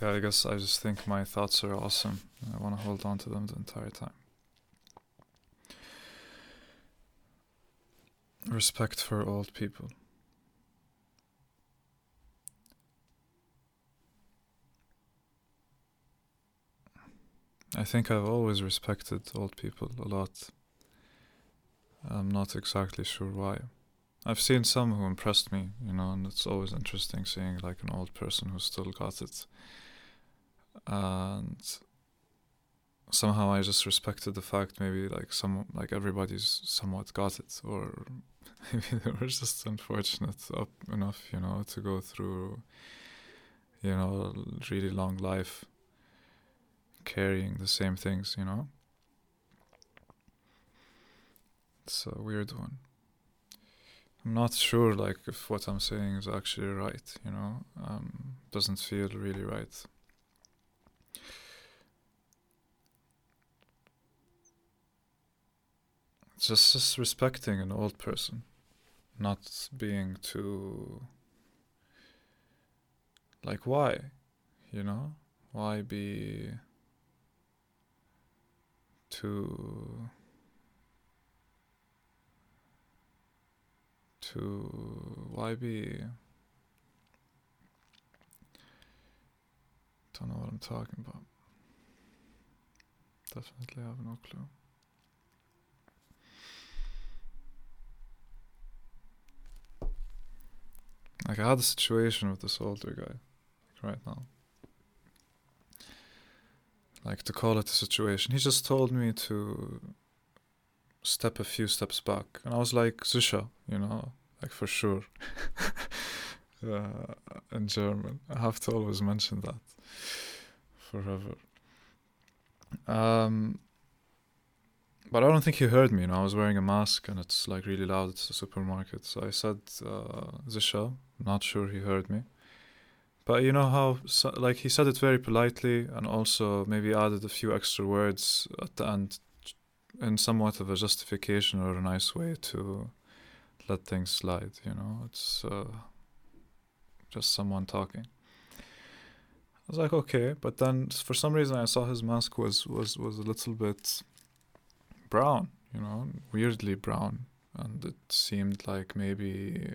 Yeah, I guess I just think my thoughts are awesome. I want to hold on to them the entire time. Respect for old people. I think I've always respected old people a lot. I'm not exactly sure why. I've seen some who impressed me, you know, and it's always interesting seeing like an old person who still got it. And somehow I just respected the fact maybe like everybody's somewhat got it, or maybe they were just unfortunate up enough, you know, to go through, you know, really long life carrying the same things, you know. It's a weird one. I'm not sure like if what I'm saying is actually right, you know. Doesn't feel really right. It's just respecting an old person, not being too like, why, you know, why be don't know what I'm talking about. Definitely have no clue. Like, I had a situation with this older guy, like right now. Like, to call it a situation, he just told me to step a few steps back. And I was like, Zuscha, you know, like for sure. In German. I have to always mention that forever. But I don't think he heard me, you know. I was wearing a mask and it's like really loud. It's a supermarket. So I said, Zuscha, not sure he heard me. But you know how, so, like, he said it very politely and also maybe added a few extra words at the end in somewhat of a justification or a nice way to let things slide, you know. It's just someone talking. I was like, okay. But then for some reason I saw his mask was a little bit brown, you know, weirdly brown. And it seemed like maybe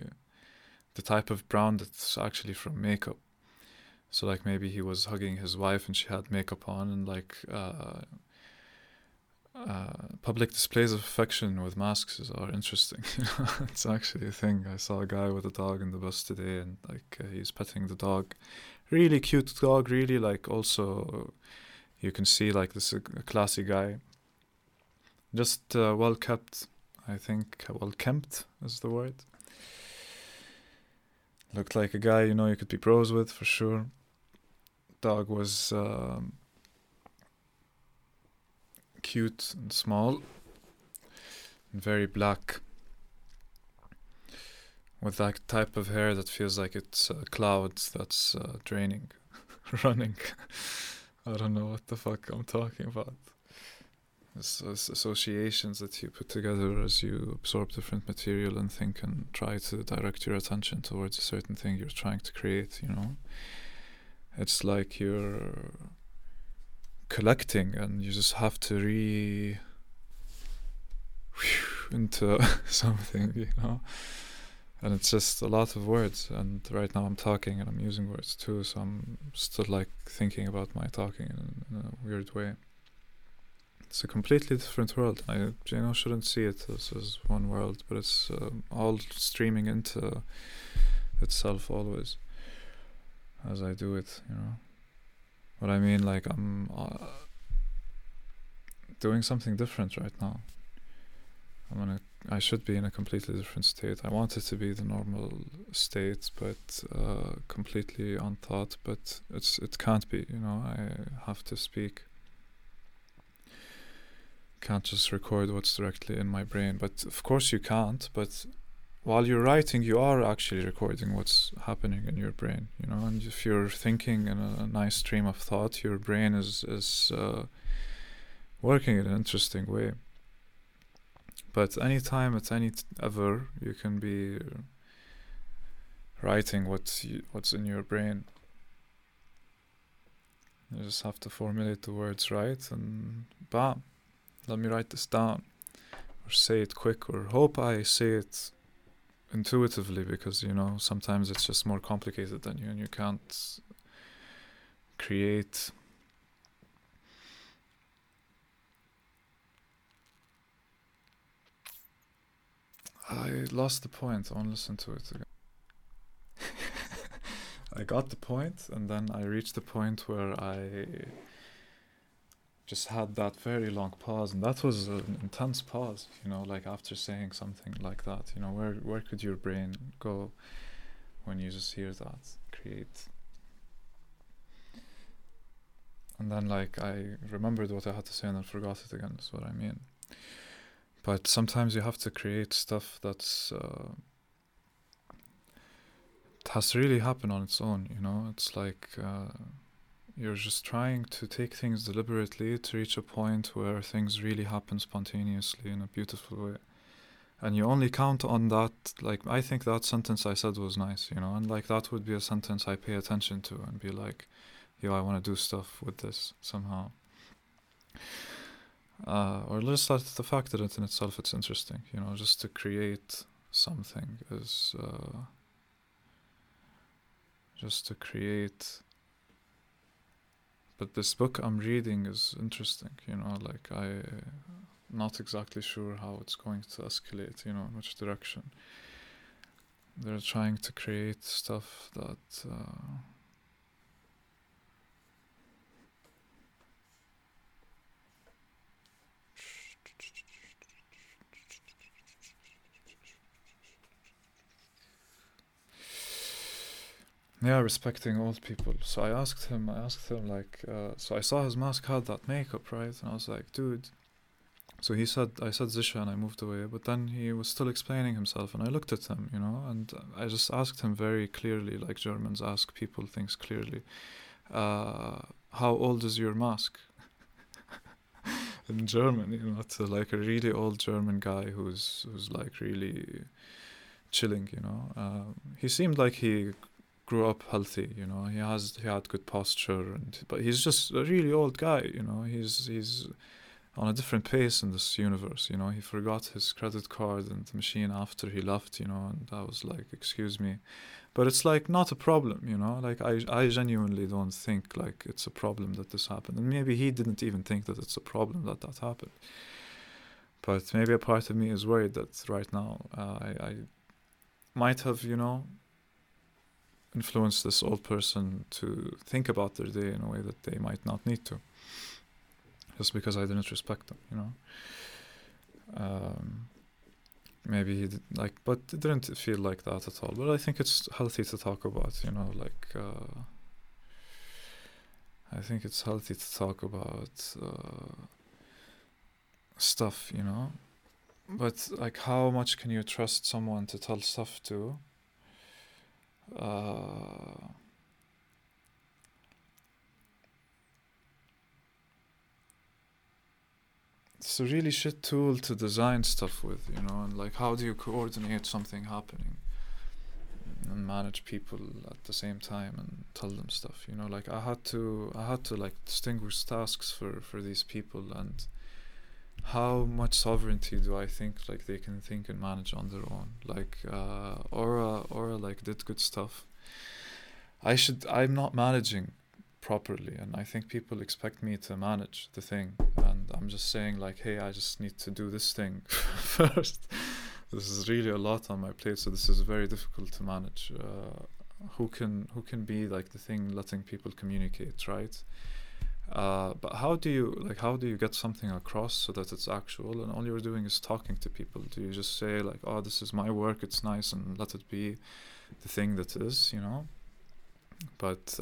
the type of brown that's actually from makeup. So, like, maybe he was hugging his wife and she had makeup on, and, like, public displays of affection with masks are interesting. It's actually a thing. I saw a guy with a dog in the bus today, and, like, he's petting the dog. Really cute dog, really, like, also, you can see, like, this is a classy guy. Just well-kept, I think. Well-kempt is the word. Looked like a guy, you know, you could be bros with, for sure. Dog was cute and small and very black, with that type of hair that feels like it's clouds that's draining, running. I don't know what the fuck I'm talking about. It's associations that you put together as you absorb different material and think and try to direct your attention towards a certain thing you're trying to create, you know. It's like you're collecting and you just have to into something, you know. And it's just a lot of words, and right now I'm talking and I'm using words too, so I'm still like thinking about my talking in a weird way. It's a completely different world. I, you know, shouldn't see it as one world, but it's all streaming into itself always as I do it, you know. What I mean, like, I'm doing something different right now. I should be in a completely different state. I want it to be the normal state, but completely unthought, but it can't be, you know. I have to speak. Can't just record what's directly in my brain, but of course you can't, but while you're writing you are actually recording what's happening in your brain, you know. And if you're thinking in a nice stream of thought, your brain is working in an interesting way. But anytime at any ever you can be writing what's in your brain. I just have to formulate the words right, and bam, let me write this down, or say it quick, or hope I say it intuitively, because, you know, sometimes it's just more complicated than you, and you can't create I lost the point. I won't listen to it again. I got the point, and then I reached the point where I just had that very long pause, and that was an intense pause, you know, like after saying something like that, you know, where could your brain go when you just hear that, create? And then, like, I remembered what I had to say and then forgot it again, is what I mean. But sometimes you have to create stuff that's has to really happen on its own, you know? It's like you're just trying to take things deliberately to reach a point where things really happen spontaneously in a beautiful way. And you only count on that, like, I think that sentence I said was nice, you know? And, like, that would be a sentence I pay attention to and be like, yo, I want to do stuff with this somehow. Or just the fact that it in itself it's interesting, you know, just to create something is just to create. But this book I'm reading is interesting, you know, like I'm not exactly sure how it's going to escalate, you know, in which direction. They're trying to create stuff that yeah, respecting old people. So I asked him, like, so I saw his mask had that makeup, right? And I was like, dude. So he said, I said Zisha, and I moved away. But then he was still explaining himself, and I looked at him, you know, and I just asked him very clearly, like Germans ask people things clearly. How old is your mask? In German, you know, to like a really old German guy who's like really chilling, you know. He seemed like he grew up healthy, you know, he had good posture, but he's just a really old guy, you know, he's on a different pace in this universe, you know. He forgot his credit card and the machine after he left, you know, and I was like, excuse me, but it's like not a problem, you know, like I genuinely don't think like it's a problem that this happened, and maybe he didn't even think that it's a problem that that happened, but maybe a part of me is worried that right now I might have, you know, influence this old person to think about their day in a way that they might not need to, just because I didn't respect them, you know. Maybe he did, like, but it didn't feel like that at all. But I think it's healthy to talk about, you know, like I think it's healthy to talk about stuff, you know. But like, how much can you trust someone to tell stuff to? It's a really shit tool to design stuff with, you know, and like, how do you coordinate something happening and manage people at the same time and tell them stuff, you know? Like, I had to like distinguish tasks for these people, and how much sovereignty do I think like they can think and manage on their own? Like Aura like did good stuff. I'm not managing properly, and I think people expect me to manage the thing, and I'm just saying like, hey, I just need to do this thing first. This is really a lot on my plate, so this is very difficult to manage. Who can be like the thing letting people communicate, right? But how do you get something across so that it's actual, and all you're doing is talking to people? Do you just say like, oh, this is my work, it's nice, and let it be the thing that is, you know? But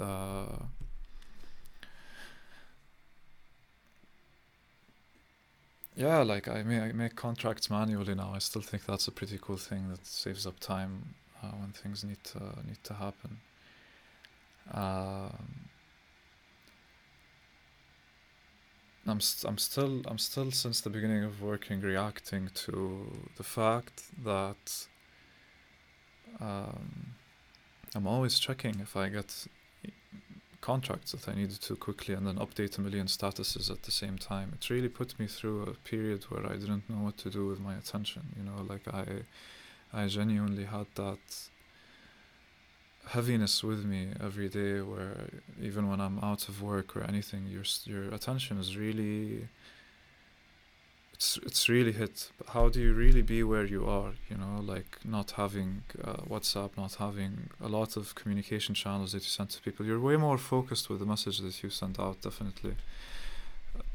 yeah, like I make contracts manually now. I still think that's a pretty cool thing that saves up time when things need to happen. I'm still since the beginning of working reacting to the fact that I'm always checking if I get contracts that I needed to quickly, and then update a million statuses at the same time. It really put me through a period where I didn't know what to do with my attention. You know, like I genuinely had that heaviness with me every day, where even when I'm out of work or anything, your attention is really, it's really hit. But how do you really be where you are, you know, like not having WhatsApp, not having a lot of communication channels that you send to people? You're way more focused with the message that you send out, definitely,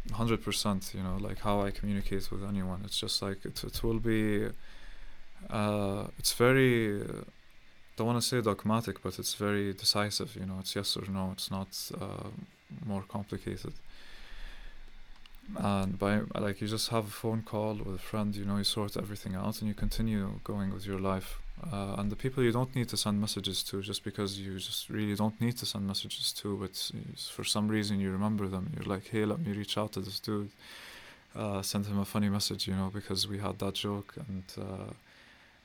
100%, you know, like how I communicate with anyone. It's just like, it will be, it's very, don't want to say dogmatic, but it's very decisive, you know, it's yes or no, it's not more complicated. And by, like, you just have a phone call with a friend, you know, you sort everything out and you continue going with your life. And the people you don't need to send messages to, just because you just really don't need to send messages to, but for some reason you remember them, you're like, hey, let me reach out to this dude, send him a funny message, you know, because we had that joke, and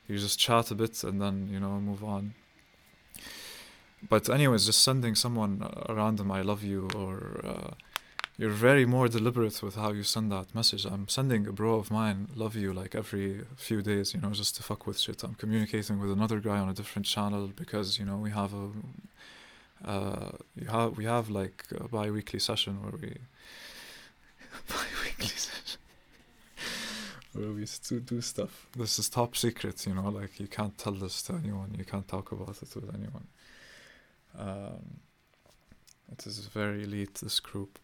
you just chat a bit and then, you know, move on. But anyways, just sending someone a random I love you, or you're very more deliberate with how you send that message. I'm sending a bro of mine love you like every few days, you know, just to fuck with shit. I'm communicating with another guy on a different channel because, you know, we have a we have like a bi-weekly session where we do stuff. This is top secret, you know, like you can't tell this to anyone, you can't talk about it with anyone. It is very elite, this group.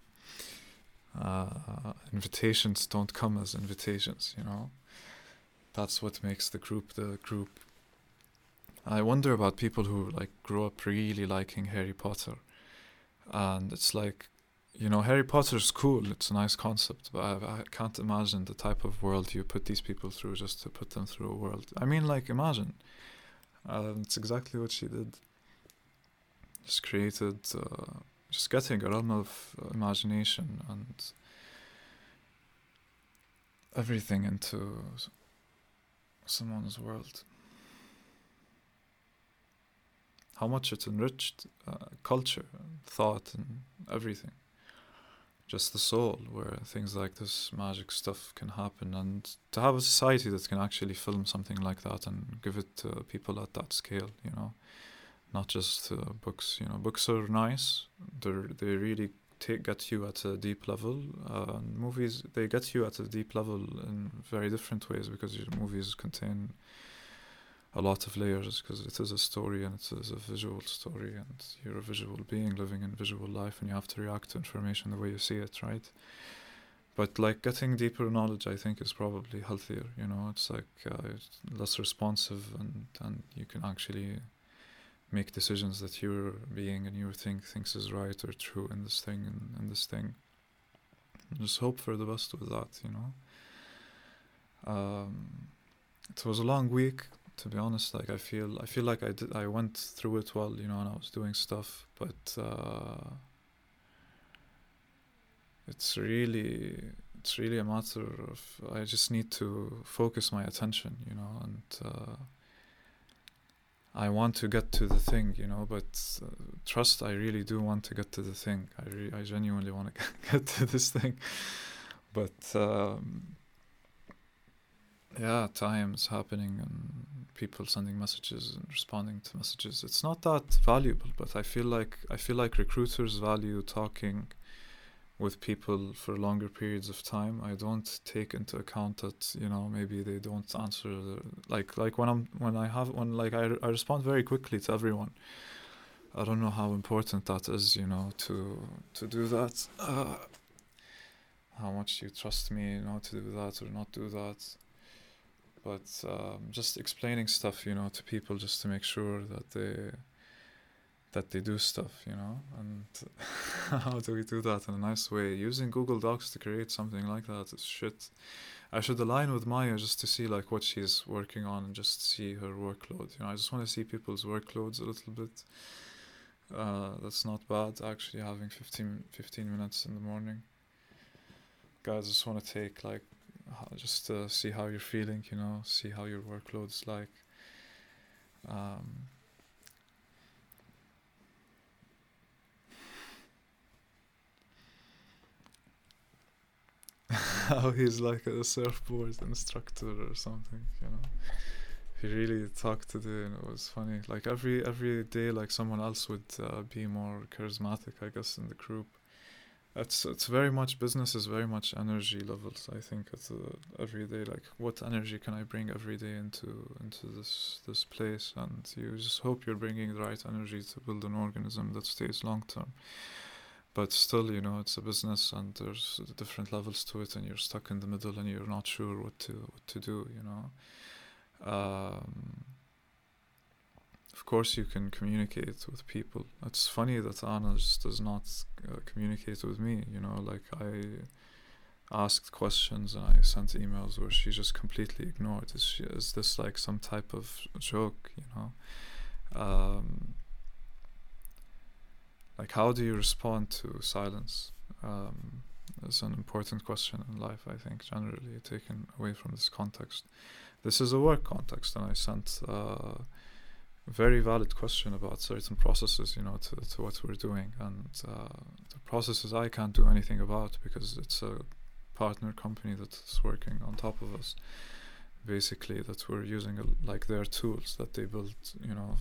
Invitations don't come as invitations, you know. That's what makes the group the group. I wonder about people who like grow up really liking Harry Potter, and it's like, you know, Harry Potter's cool, it's a nice concept, but I can't imagine the type of world you put these people through just to put them through a world. I mean, like, imagine. It's exactly what she did. Just created, just getting a realm of imagination and everything into someone's world. How much it enriched culture and thought and everything. Just the soul, where things like this magic stuff can happen, and to have a society that can actually film something like that and give it to people at that scale, you know, not just books. You know, books are nice; they really get you at a deep level. And movies, they get you at a deep level in very different ways, because your movies contain a lot of layers, because it is a story and it is a visual story, and you're a visual being living in visual life, and you have to react to information the way you see it, right? But like getting deeper knowledge, I think, is probably healthier, you know. It's like it's less responsive, and you can actually make decisions that your being and your thing thinks is right or true in this thing and this thing. And just hope for the best with that, you know. It was a long week, to be honest. Like I feel like I went through it well, you know, and I was doing stuff, but it's really a matter of, I just need to focus my attention, you know, and I want to get to the thing, you know, but trust, I really do want to get to the thing. I genuinely want to get to this thing, but yeah, time's happening and people sending messages and responding to messages. It's not that valuable, but I feel like recruiters value talking with people for longer periods of time. I don't take into account that, you know, maybe they don't answer the, like when I respond very quickly to everyone. I don't know how important that is, you know, to do that. How much you trust me, you know, to do that or not do that. But just explaining stuff, you know, to people, just to make sure that they do stuff, you know. And how do we do that in a nice way? Using Google Docs to create something like that is shit. I should align with Maya just to see like what she's working on and just see her workload. You know, I just want to see people's workloads a little bit. That's not bad, actually, having 15 minutes in the morning. Guys, I just want to take like, just see how you're feeling, you know, see how your workload's like. how he's like a surfboard instructor or something, you know. He really talked today, and it was funny. Like every day, like someone else would be more charismatic, I guess, in the group. It's very much business is very much energy levels. I think it's every day, like what energy can I bring every day into this place, and you just hope you're bringing the right energy to build an organism that stays long term. But still, you know, it's a business, and there's different levels to it, and you're stuck in the middle, and you're not sure what to do, you know. Of course, you can communicate with people. It's funny that Anna just does not communicate with me, you know. Like, I asked questions and I sent emails where she just completely ignored. Is this like some type of joke, you know? Like, how do you respond to silence? It's an important question in life, I think, generally taken away from this context. This is a work context, and I sent a very valid question about certain processes, you know, to what we're doing. And the processes I can't do anything about because it's a partner company that's working on top of us, basically, that we're using like their tools that they built, you know,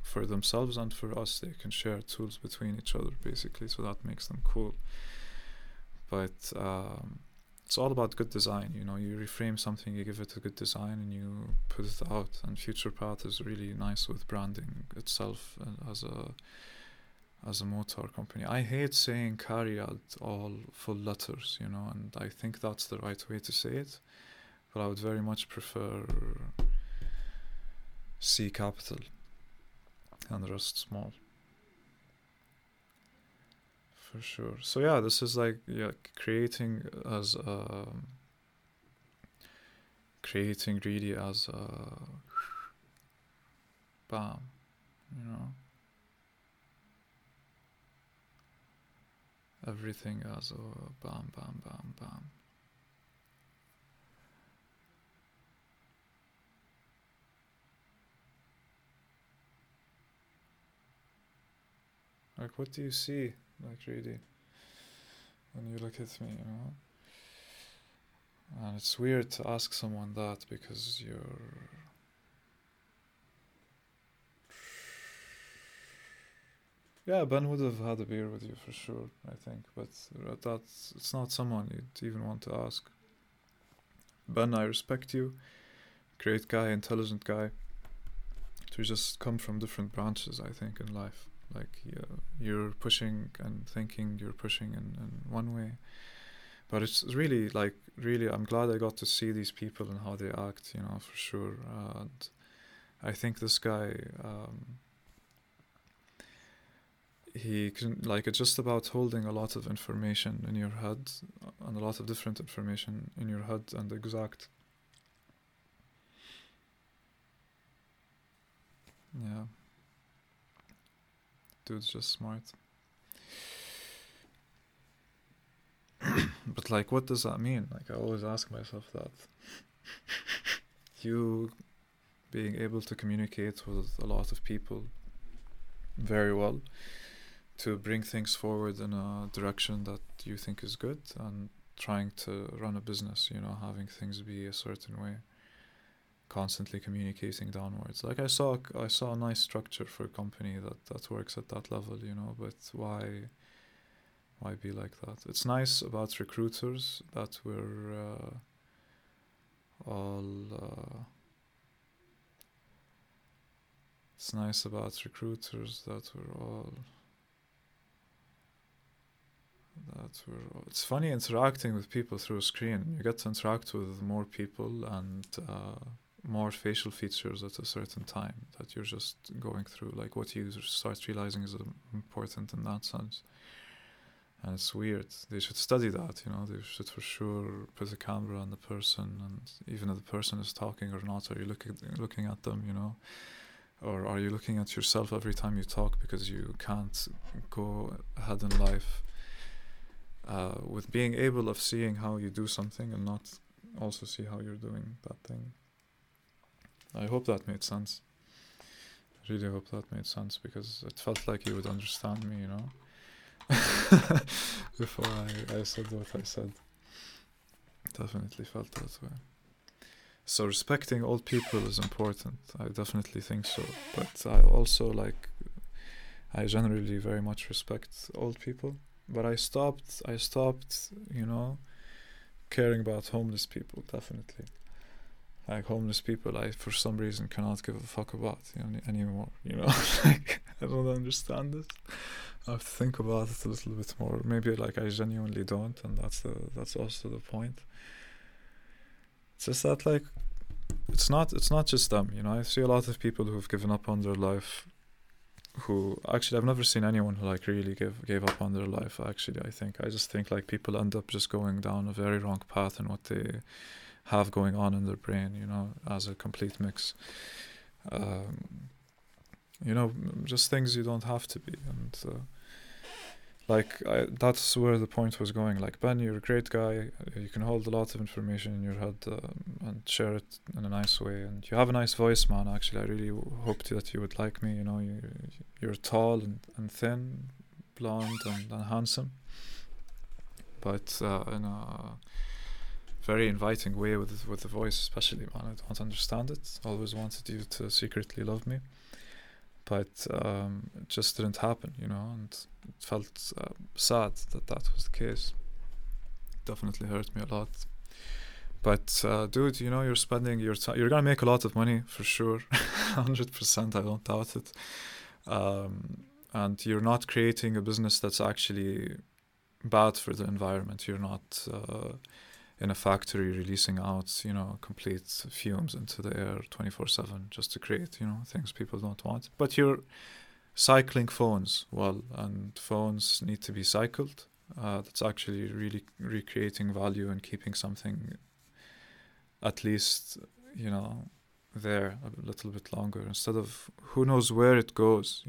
for themselves and for us. They can share tools between each other, basically, so that makes them cool. But it's all about good design, you know. You reframe something, you give it a good design, and you put it out. And Future Path is really nice with branding itself as a motor company. I hate saying carry out all full letters, you know, and I think that's the right way to say it, but I would very much prefer C capital and the rest small, for sure. So yeah, this is like, yeah, creating really as a bam, you know, everything as a bam, bam, bam, bam. Like, what do you see, like, really, when you look at me, you know? And it's weird to ask someone that because yeah, Ben would have had a beer with you for sure, I think, but it's not someone you'd even want to ask. Ben, I respect you. Great guy, intelligent guy. We just come from different branches, I think, in life. Like, you're pushing and thinking, you're pushing in one way. But it's really, like, really, I'm glad I got to see these people and how they act, you know, for sure. And I think this guy, he can, like, it's just about holding a lot of information in your head, and a lot of different information in your head, and exact. Yeah. Dude's just smart. But like, what does that mean? Like, I always ask myself that. You being able to communicate with a lot of people very well, to bring things forward in a direction that you think is good, and trying to run a business, you know, having things be a certain way, constantly communicating downwards. Like, I saw a nice structure for a company that works at that level, you know. But why be like that? It's nice about recruiters that we're all it's funny interacting with people through a screen. You get to interact with more people and more facial features at a certain time that you're just going through, like what you start realizing is important in that sense. And it's weird. They should study that, you know. They should for sure put a camera on the person, and even if the person is talking or not, are you looking at them, you know, or are you looking at yourself every time you talk? Because you can't go ahead in life with being able of seeing how you do something and not also see how you're doing that thing. I hope that made sense. I really hope that made sense, because it felt like you would understand me, you know, before I said what I said. Definitely felt that way. So respecting old people is important. I definitely think so. But I also I generally very much respect old people. But I stopped, caring about homeless people, definitely. Homeless people, I for some reason cannot give a fuck about anymore, I don't understand it. I have to think about it a little bit more. Maybe I genuinely don't, and that's also the point. It's just that it's not just them, I see a lot of people who've given up on their life, who actually I've never seen anyone who really gave up on their life. Actually, I just think people end up just going down a very wrong path in what they have going on in their brain, as a complete mix. Just things you don't have to be. And that's where the point was going. Ben, you're a great guy. You can hold a lot of information in your head and share it in a nice way. And you have a nice voice, man. Actually, I really hoped that you would like me. You're tall and thin, blonde and handsome, but in a very inviting way with the voice, especially, man. I don't understand it. Always wanted you to secretly love me, but it just didn't happen, and it felt sad that was the case. Definitely hurt me a lot. But dude, you're spending your time. You're gonna make a lot of money for sure, 100%. I don't doubt it. And you're not creating a business that's actually bad for the environment. You're not in a factory releasing out, complete fumes into the air 24/7 just to create, things people don't want. But you're cycling phones well, and phones need to be cycled. That's actually really recreating value and keeping something at least, there a little bit longer instead of who knows where it goes,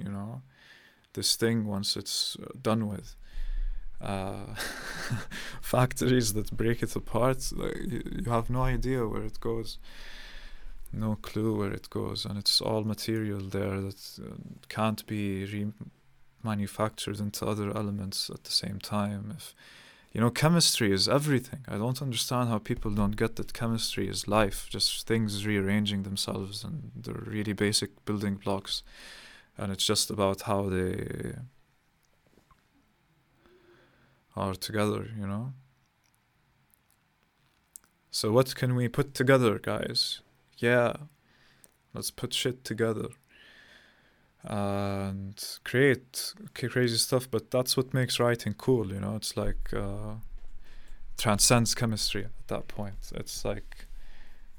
this thing once it's done with. Factories that break it apart, you have no idea where it goes, no clue where it goes, and it's all material there that can't be remanufactured into other elements at the same time. If chemistry is everything. I don't understand how people don't get that chemistry is life, just things rearranging themselves, and they're really basic building blocks, and it's just about how they are together, So what can we put together, guys? Yeah, let's put shit together and create crazy stuff. But that's what makes writing cool, It's transcends chemistry at that point. It's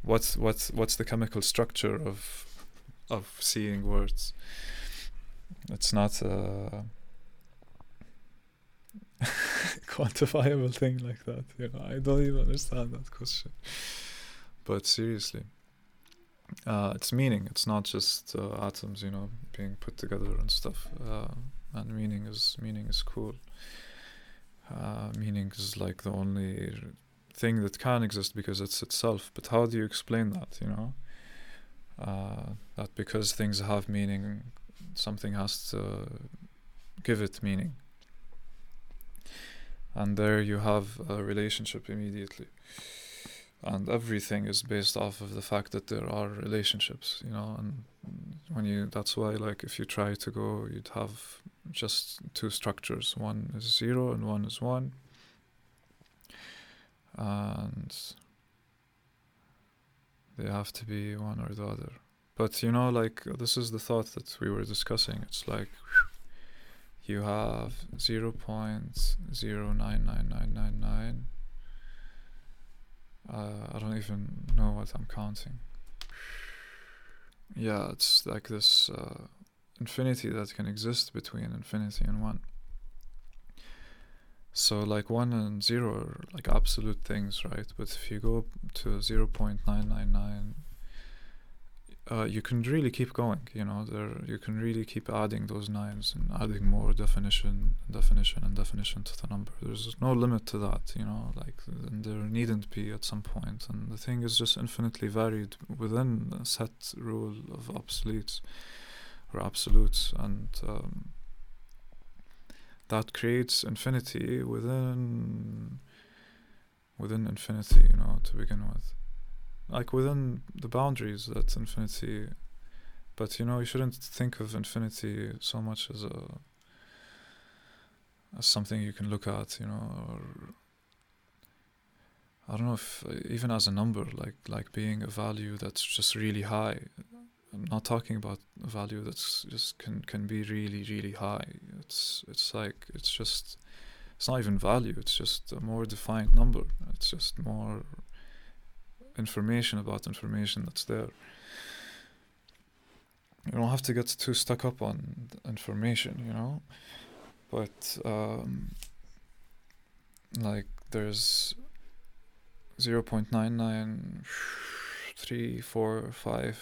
what's the chemical structure of seeing words? It's not quantifiable thing like that, I don't even understand that question. But seriously, it's meaning. It's not just atoms, being put together and stuff. And meaning is cool. Meaning is the only thing that can exist because it's itself. But how do you explain that? That because things have meaning, something has to give it meaning. And there you have a relationship immediately. And everything is based off of the fact that there are relationships, and that's why, if you try to go, you'd have just two structures. One is 0 and one is 1. And they have to be one or the other. But, this is the thought that we were discussing. It's you have 0.099999. I don't even know what I'm counting. Yeah, it's this infinity that can exist between infinity and 1. So 1 and 0 are absolute things, right? But if you go to 0.999, you can really keep going, you can really keep adding those 9s and adding more definition to the number. There's no limit to that, and there needn't be at some point. And the thing is just infinitely varied within a set rule of absolutes, and that creates infinity within within infinity, you know, to begin with. Like, within the boundaries, that's infinity. But, you know, you shouldn't think of infinity so much as something you can look at, you know, or I don't know, if even as a number, like being a value that's just really high. I'm not talking about a value that's just can be really, really high. It's not even value, it's just a more defined number. It's just more information about information that's there. You don't have to get too stuck up on information, you know? But, there's 0.99345,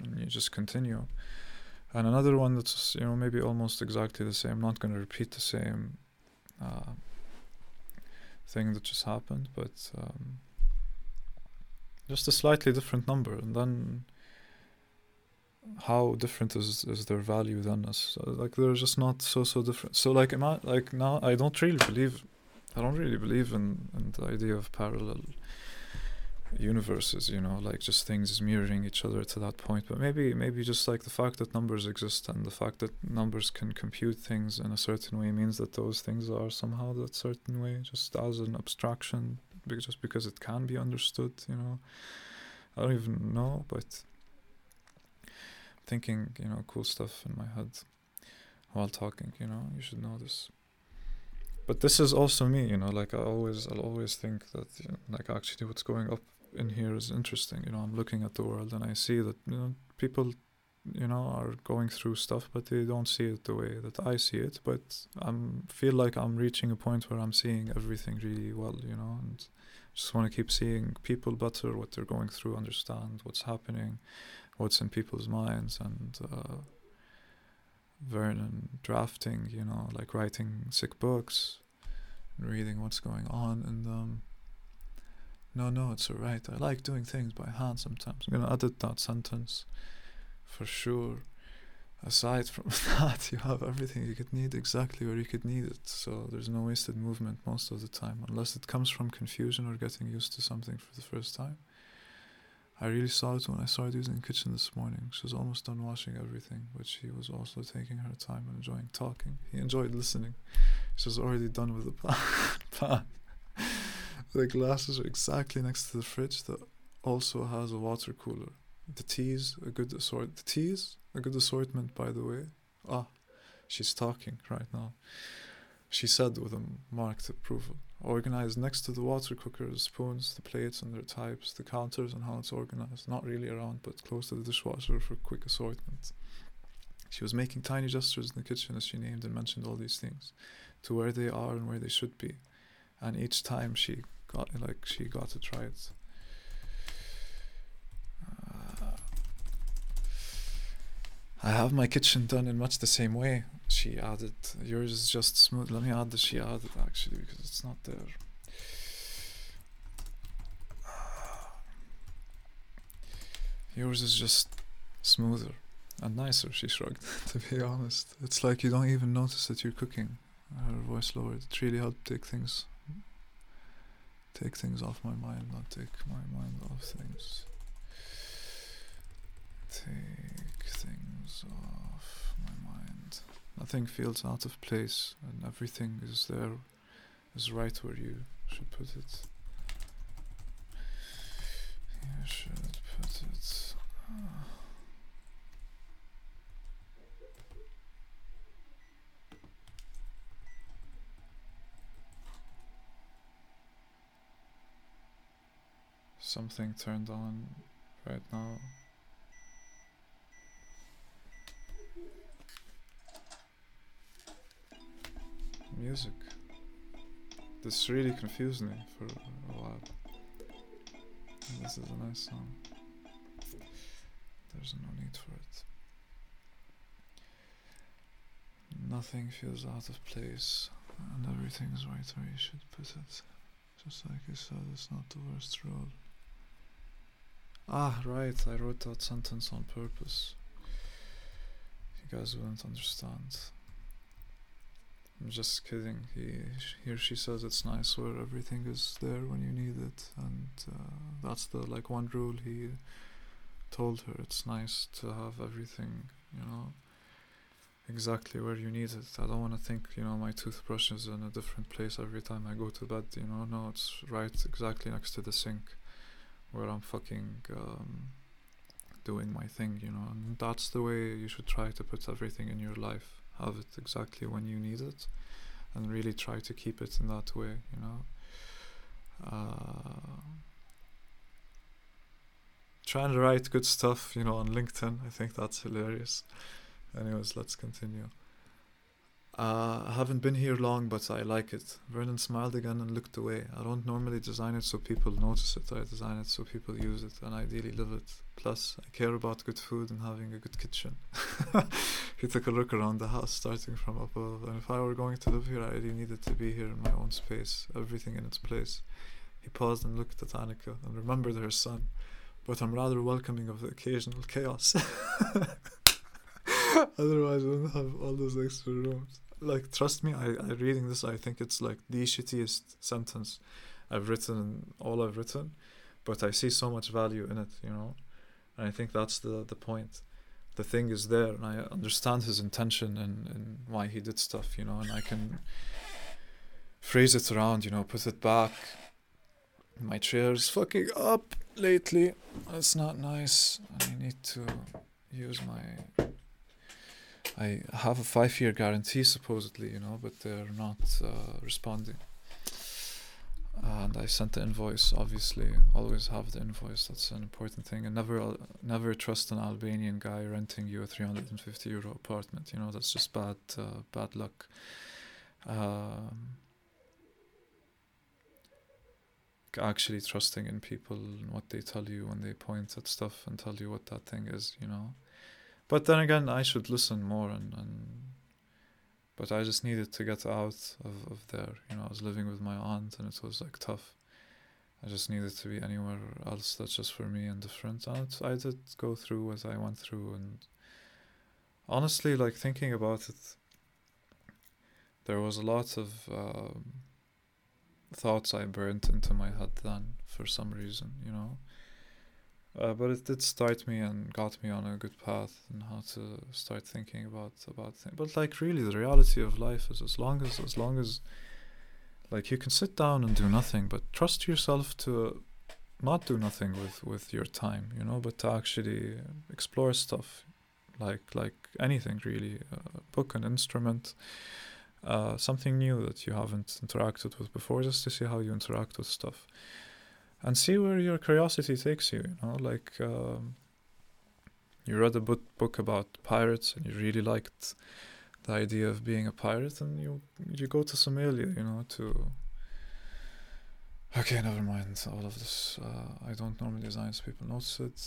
and you just continue. And another one that's, you know, maybe almost exactly the same. I'm not going to repeat the same thing that just happened, but just a slightly different number. And then how different is their value than us? Like, they're just not so different. So now I don't really believe in the idea of parallel universes, you know, like just things mirroring each other to that point. But maybe just like the fact that numbers exist and the fact that numbers can compute things in a certain way means that those things are somehow that certain way, just as an abstraction, just because it can be understood, you know. I don't even know, but thinking, you know, cool stuff in my head while talking, you know, you should know this. But this is also me, you know, like I'll always think that, you know, like actually what's going up in here is interesting, you know. I'm looking at the world and I see that, you know, people, you know, are going through stuff, but they don't see it the way that I see it. But I feel like I'm reaching a point where I'm seeing everything really well, you know, and just want to keep seeing people better, what they're going through, understand what's happening, what's in people's minds, and Vernon drafting, you know, like writing sick books, reading what's going on in them. No, it's all right. I like doing things by hand sometimes. I'm gonna edit that sentence for sure. Aside from that, you have everything you could need exactly where you could need it. So there's no wasted movement most of the time, unless it comes from confusion or getting used to something for the first time. I really saw it when I started using the kitchen this morning. She was almost done washing everything, but she was also taking her time and enjoying talking. He enjoyed listening. She was already done with the pan. The glasses are exactly next to the fridge that also has a water cooler. The teas, a good assortment, by the way. Ah, she's talking right now. She said with a marked approval. Organized next to the water cooker, the spoons, the plates and their types, the counters and how it's organized, not really around but close to the dishwasher for quick assortment. She was making tiny gestures in the kitchen as she named and mentioned all these things, to where they are and where they should be. And each time she got to try it. I have my kitchen done in much the same way, she added. Yours is just smooth. Let me add that she added, actually, because it's not there. Yours is just smoother and nicer, she shrugged, to be honest. It's like you don't even notice that you're cooking. Her voice lowered. It really helped take things off my mind, not take my mind off things. Take things off my mind. Nothing feels out of place, and everything is there, is right where you should put it. You should put it. Something turned on right now. Music. This really confused me for a while. And this is a nice song. There's no need for it. Nothing feels out of place, and everything's right where you should put it. Just like you said, it's not the worst rule. Ah, right, I wrote that sentence on purpose. You guys wouldn't understand. I'm just kidding. She says it's nice where everything is there when you need it, and that's the one rule he told her. It's nice to have everything, exactly where you need it. I don't want to think, my toothbrush is in a different place every time I go to bed. No, it's right exactly next to the sink, where I'm fucking doing my thing. And that's the way you should try to put everything in your life. Have it exactly when you need it, and really try to keep it in that way, Trying to write good stuff, on LinkedIn. I think that's hilarious. Anyways, let's continue. I haven't been here long, but I like it. Vernon smiled again and looked away. I don't normally design it so people notice it. I design it so people use it and ideally live it. Plus, I care about good food and having a good kitchen. He took a look around the house, starting from above. And if I were going to live here, I really needed to be here in my own space, everything in its place. He paused and looked at Annika and remembered her son. But I'm rather welcoming of the occasional chaos. Otherwise, I wouldn't have all those extra rooms. Trust me, I reading this, I think it's the shittiest sentence I've written, all I've written, but I see so much value in it, and I think that's the point. The thing is there, and I understand his intention and why he did stuff, and I can phrase it around, put it back. My chair's fucking up lately. That's not nice. I need to use I have a 5-year guarantee, supposedly, but they're not responding. And I sent the invoice, obviously. Always have the invoice, that's an important thing. And never trust an Albanian guy renting you a 350 euro apartment. That's just bad luck. Actually trusting in people and what they tell you when they point at stuff and tell you what that thing is, But then again, I should listen more, but I just needed to get out of there. I was living with my aunt, and it was tough. I just needed to be anywhere else that's just for me and different. And I did go through what I went through, and honestly, thinking about it, there was a lot of thoughts I burnt into my head then for some reason, But it did start me and got me on a good path and how to start thinking about things. But really, the reality of life is as long as you can sit down and do nothing, but trust yourself to not do nothing with your time, but to actually explore stuff, like anything really, a book, an instrument, something new that you haven't interacted with before, just to see how you interact with stuff. And see where your curiosity takes you, you read a book about pirates and you really liked the idea of being a pirate, and you go to Somalia, okay, never mind, all of this, I don't normally design so people notice it,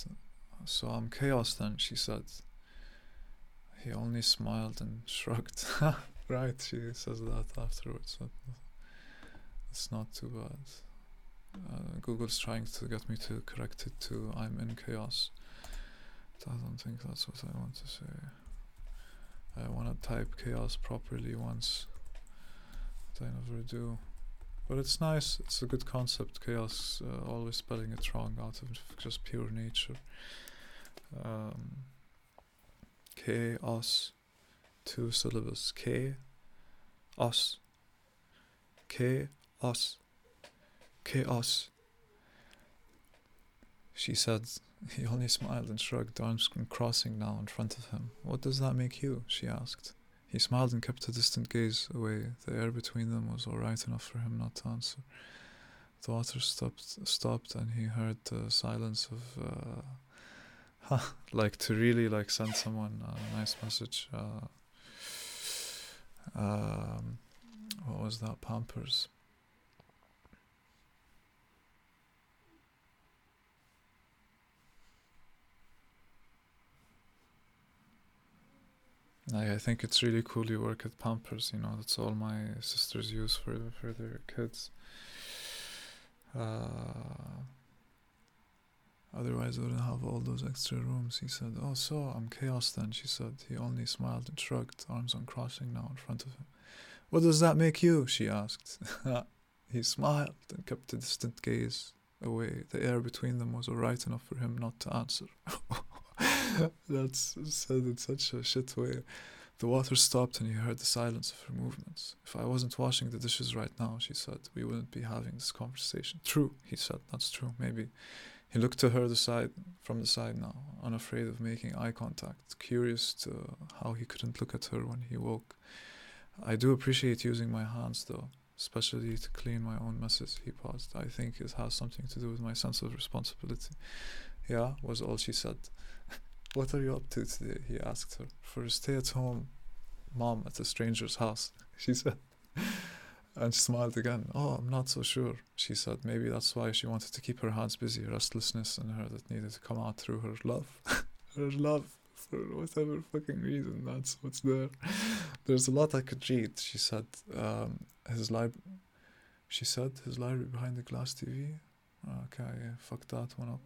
so I'm chaos then, she said. He only smiled and shrugged. Right, she says that afterwards, but it's not too bad. Google's trying to get me to correct it to I'm in chaos. I don't think that's what I want to say. I want to type chaos properly once, but I never do. But it's nice, it's a good concept, chaos, always spelling it wrong out of just pure nature. Chaos, 2 syllables, K-os, K-os. Chaos. She said. He only smiled and shrugged, arms crossing now in front of him. What does that make you? She asked. He smiled and kept a distant gaze away. The air between them was all right enough for him not to answer. The water stopped and he heard the silence of to really send someone a nice message. What was that? Pampers. I think it's really cool you work at Pampers, that's all my sisters use for their kids. Otherwise I wouldn't have all those extra rooms, he said. Oh, so I'm chaos then, she said. He only smiled and shrugged, arms uncrossing now in front of him. What does that make you? She asked. He smiled and kept a distant gaze away. The air between them was alright enough for him not to answer. That's said in such a shit way. The water stopped and he heard the silence of her movements. If I wasn't washing the dishes right now, she said, we wouldn't be having this conversation. True, he said. That's true, maybe. He looked to her from the side now, unafraid of making eye contact, curious to how he couldn't look at her when he woke. I do appreciate using my hands, though, especially to clean my own messes, he paused. I think it has something to do with my sense of responsibility. Yeah, was all she said. What are you up to today, he asked her. For a stay-at-home mom at a stranger's house, she said. And she smiled again. Oh, I'm not so sure, she said. Maybe that's why she wanted to keep her hands busy, restlessness in her that needed to come out through her love. Her love, for whatever fucking reason, that's what's there. There's a lot I could read, she said. His library behind the glass TV? Okay, yeah, fuck that one up.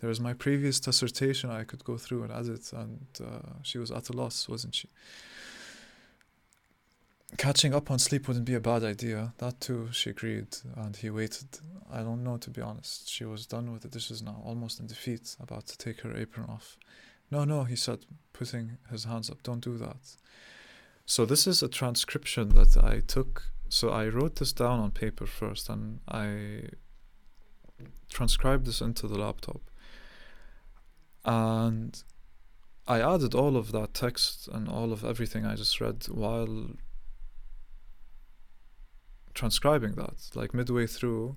There was my previous dissertation I could go through and edit, and she was at a loss, wasn't she? Catching up on sleep wouldn't be a bad idea. That too, she agreed, and he waited. I don't know, to be honest. She was done with the dishes now, almost in defeat, about to take her apron off. No, he said, putting his hands up. Don't do that. So this is a transcription that I took. So I wrote this down on paper first, and I transcribed this into the laptop. And I added all of that text and all of everything I just read while transcribing that. Like midway through,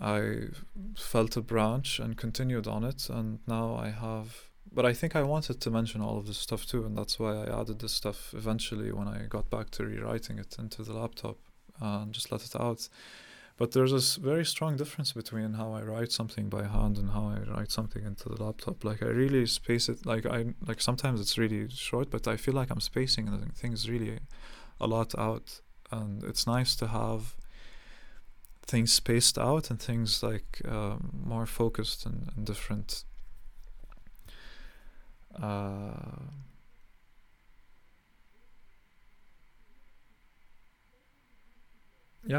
I felt a branch and continued on it, and now I have... But I think I wanted to mention all of this stuff too, and that's why I added this stuff eventually when I got back to rewriting it into the laptop and just let it out. But there's this very strong difference between how I write something by hand and how I write something into the laptop. Like I really space it. Like sometimes it's really short, but I feel like I'm spacing things really a lot out. And it's nice to have things spaced out and things like more focused and different.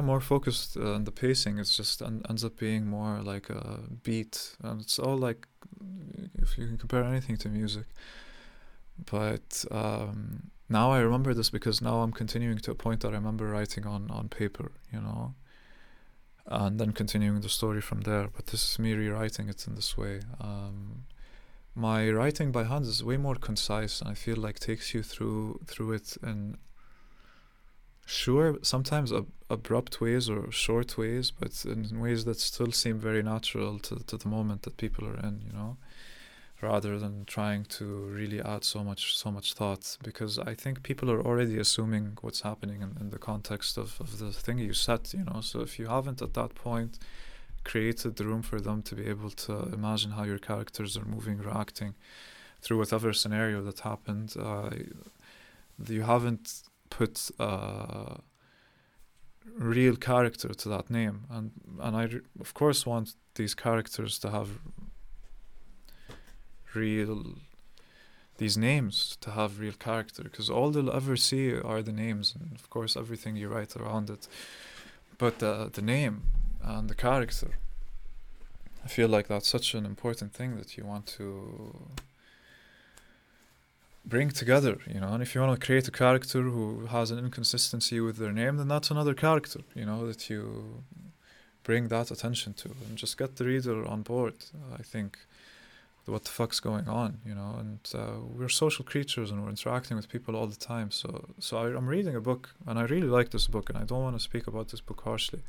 More focused, and the pacing is just ends up being more like a beat, and it's all like, if you can compare anything to music. But now I remember this because now I'm continuing to a point that I remember writing on paper, you know, and then continuing the story from there. But this is me rewriting it in this way. My writing by hand is way more concise, and I feel like takes you through it in sure sometimes abrupt ways or short ways, but in ways that still seem very natural to the moment that people are in, you know, rather than trying to really add so much thought, because I think people are already assuming what's happening in the context of the thing you set, you know. So if you haven't at that point created the room for them to be able to imagine how your characters are moving, reacting through whatever scenario that happened, you haven't put real character to that name. And I of course want these characters to have real, these names to have real character, because all they'll ever see are the names, and of course everything you write around it, but the name and the character. I feel like that's such an important thing that you want to bring together, you know. And if you want to create a character who has an inconsistency with their name, then that's another character, you know, that you bring that attention to, and just get the reader on board, I think, what the fuck's going on, you know. And we're social creatures, and we're interacting with people all the time. So I'm reading a book, and I really like this book, and I don't want to speak about this book harshly.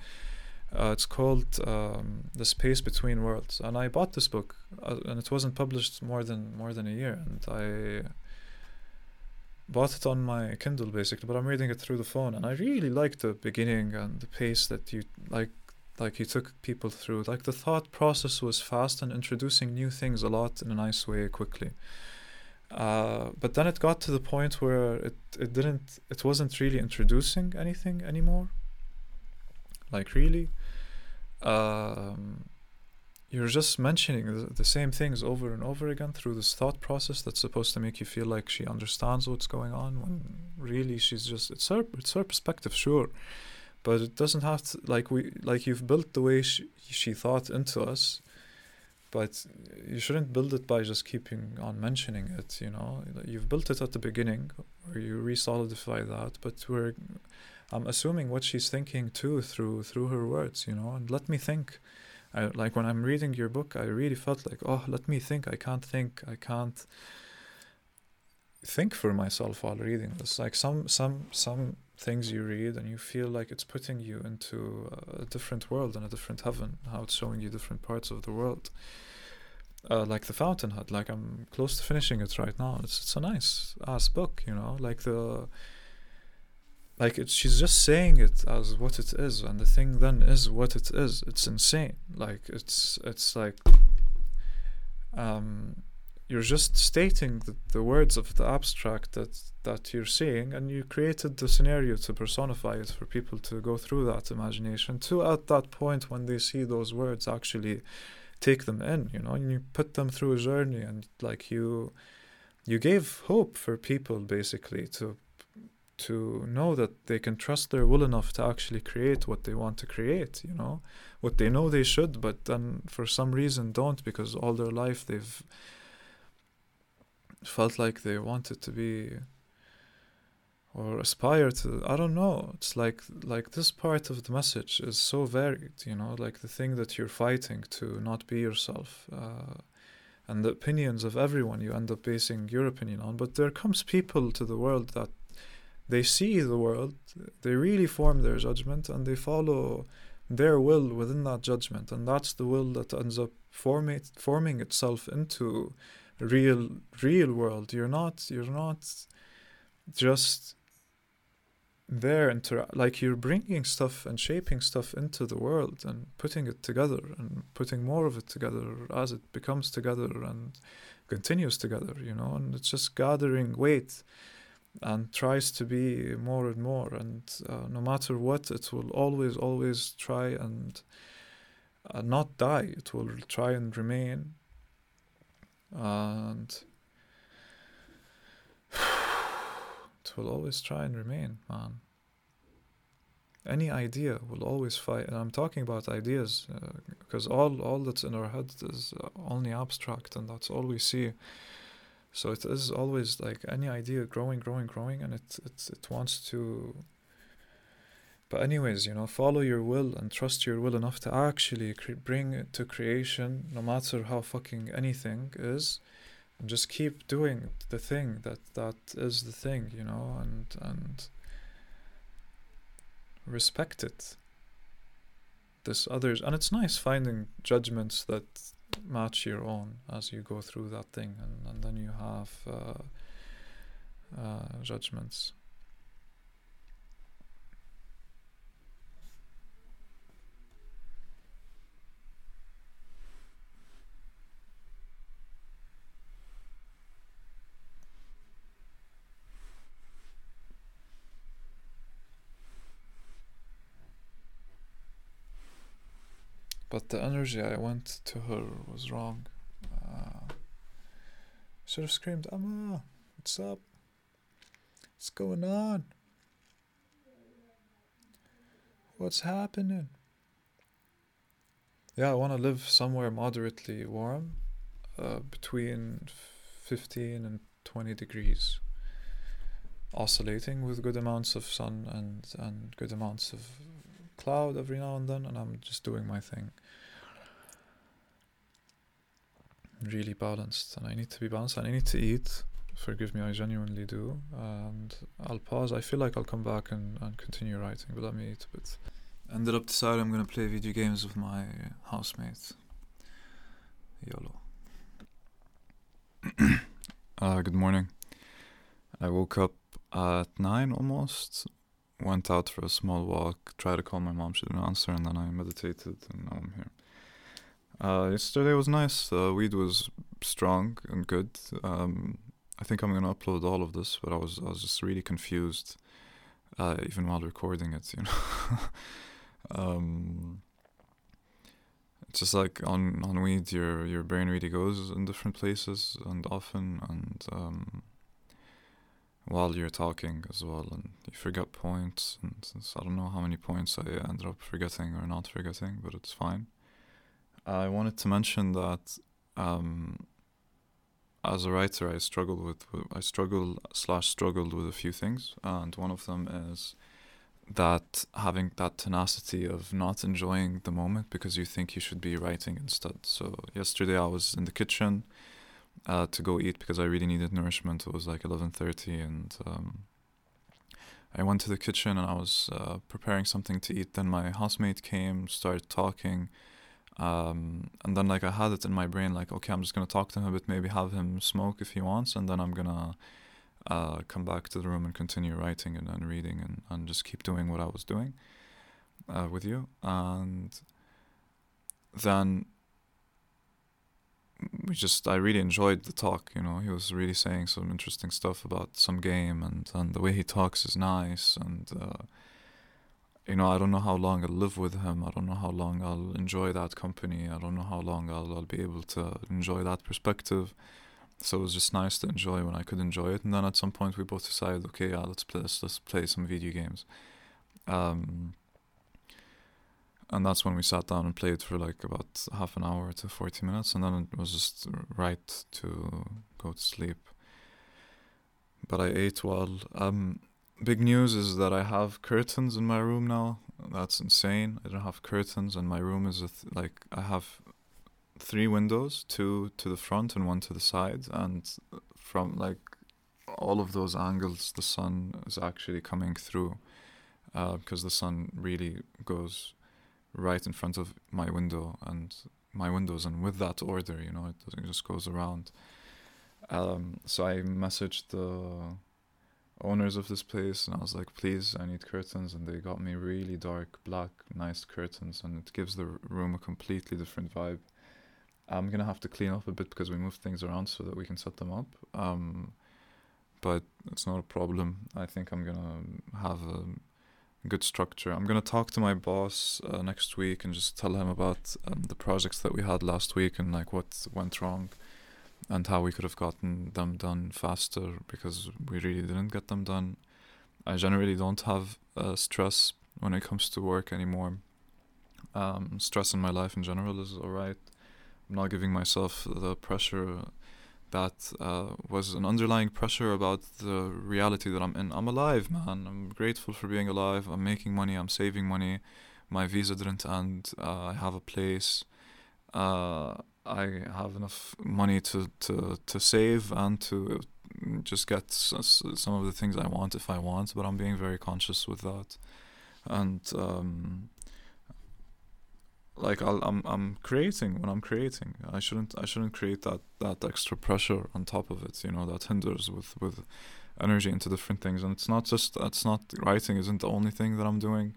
It's called The Space Between Worlds, and I bought this book, and it wasn't published more than a year, and I bought it on my Kindle basically, but I'm reading it through the phone, and I really like the beginning and the pace that you like you took people through. Like the thought process was fast and introducing new things a lot in a nice way quickly. But then it got to the point where it wasn't really introducing anything anymore. Like really, You're just mentioning the same things over and over again through this thought process that's supposed to make you feel like she understands what's going on, when really she's just, it's her perspective, sure, but it doesn't have to, like you've built the way she thought into us, but you shouldn't build it by just keeping on mentioning it, you know. You've built it at the beginning, or you re-solidify that, but I'm assuming what she's thinking too through her words, you know, and let me think. Like when I'm reading your book, I really felt like, oh, let me think. I can't think for myself while reading this. Like some things you read and you feel like it's putting you into a different world and a different heaven, how it's showing you different parts of the world. Like The Fountainhead, like I'm close to finishing it right now. It's a nice ass book, you know, she's just saying it as what it is, and the thing then is what it is. It's insane. Like it's like you're just stating the words of the abstract that you're seeing, and you created the scenario to personify it for people to go through that imagination to at that point when they see those words actually take them in, you know, and you put them through a journey, and like you gave hope for people basically to know that they can trust their will enough to actually create what they want to create, you know, what they know they should, but then for some reason don't, because all their life they've felt like they wanted to be or aspire to. I don't know. It's like this part of the message is so varied, you know, like the thing that you're fighting to not be yourself, and the opinions of everyone you end up basing your opinion on. But there comes people to the world that they see the world, they really form their judgment, and they follow their will within that judgment. And that's the will that ends up forming itself into real world. You're not just there, like you're bringing stuff and shaping stuff into the world and putting it together and putting more of it together as it becomes together and continues together, you know, and it's just gathering weight and tries to be more and more, and no matter what, it will always try and not die. It will try and remain, and it will always try and remain, man. Any idea will always fight, and I'm talking about ideas, because all that's in our head is only abstract, and that's all we see. So it is always like any idea growing, and it wants to. But anyways, you know, follow your will and trust your will enough to actually bring it to creation, no matter how fucking anything is, and just keep doing the thing that is the thing, you know, and respect it. This others, and it's nice finding judgments that match your own as you go through that thing, and then you have judgments. But the energy I went to her was wrong. Should have screamed, "Anna, what's up? What's going on? What's happening?" Yeah, I want to live somewhere moderately warm, between 15 and 20 degrees, oscillating with good amounts of sun and good amounts of cloud every now and then, and I'm just doing my thing. Really balanced, and I need to be balanced, and I need to eat. Forgive me, I genuinely do. And I'll pause. I feel like I'll come back and continue writing, but let me eat a bit. Ended up deciding I'm gonna play video games with my housemate. YOLO. Good morning. I woke up at 9 almost. Went out for a small walk, tried to call my mom, she didn't answer, and then I meditated, and now I'm here. Yesterday was nice. Weed was strong and good. I think I'm going to upload all of this, but I was just really confused, even while recording it, you know. just like on weed, your brain really goes in different places and often, and while you're talking as well, and you forget points, and I don't know how many points I ended up forgetting or not forgetting, but it's fine. I wanted to mention that as a writer, I struggled with a few things, and one of them is that having that tenacity of not enjoying the moment because you think you should be writing instead. So yesterday I was in the kitchen to go eat because I really needed nourishment. It was like 11:30, and I went to the kitchen and I was preparing something to eat. Then my housemate came, started talking, and then like I had it in my brain like, okay, I'm just gonna talk to him a bit, maybe have him smoke if he wants, and then I'm gonna come back to the room and continue writing and reading and just keep doing what I was doing with you. And then I really enjoyed the talk, you know. He was really saying some interesting stuff about some game, and the way he talks is nice, and you know, I don't know how long I'll live with him. I don't know how long I'll enjoy that company. I don't know how long I'll be able to enjoy that perspective. So it was just nice to enjoy when I could enjoy it. And then at some point we both decided, okay, yeah, let's play some video games. And that's when we sat down and played for like about half an hour to 40 minutes. And then it was just right to go to sleep. But I ate while... big news is that I have curtains in my room now. That's insane. I don't have curtains, and my room is I have 3 windows, 2 to the front and 1 to the side, and from like all of those angles the sun is actually coming through, because the sun really goes right in front of my window and my windows, and with that order, you know, it just goes around. So I messaged the owners of this place and I was like, please, I need curtains, and they got me really dark black nice curtains, and it gives the room a completely different vibe. I'm gonna have to clean up a bit because we moved things around so that we can set them up, but it's not a problem. I think I'm gonna have a good structure. I'm gonna talk to my boss next week and just tell him about the projects that we had last week and like what went wrong and how we could have gotten them done faster, because we really didn't get them done. I generally don't have stress when it comes to work anymore. Stress in my life in general is all right. I'm not giving myself the pressure that was an underlying pressure about the reality that I'm in. I'm alive, man. I'm grateful for being alive. I'm making money. I'm saving money. My visa didn't end. I have a place. I have enough money to save and to just get some of the things I want if I want, but I'm being very conscious with that, and I'm creating when I'm creating. I shouldn't create that extra pressure on top of it, you know, that hinders with energy into different things. And it's not writing isn't the only thing that I'm doing.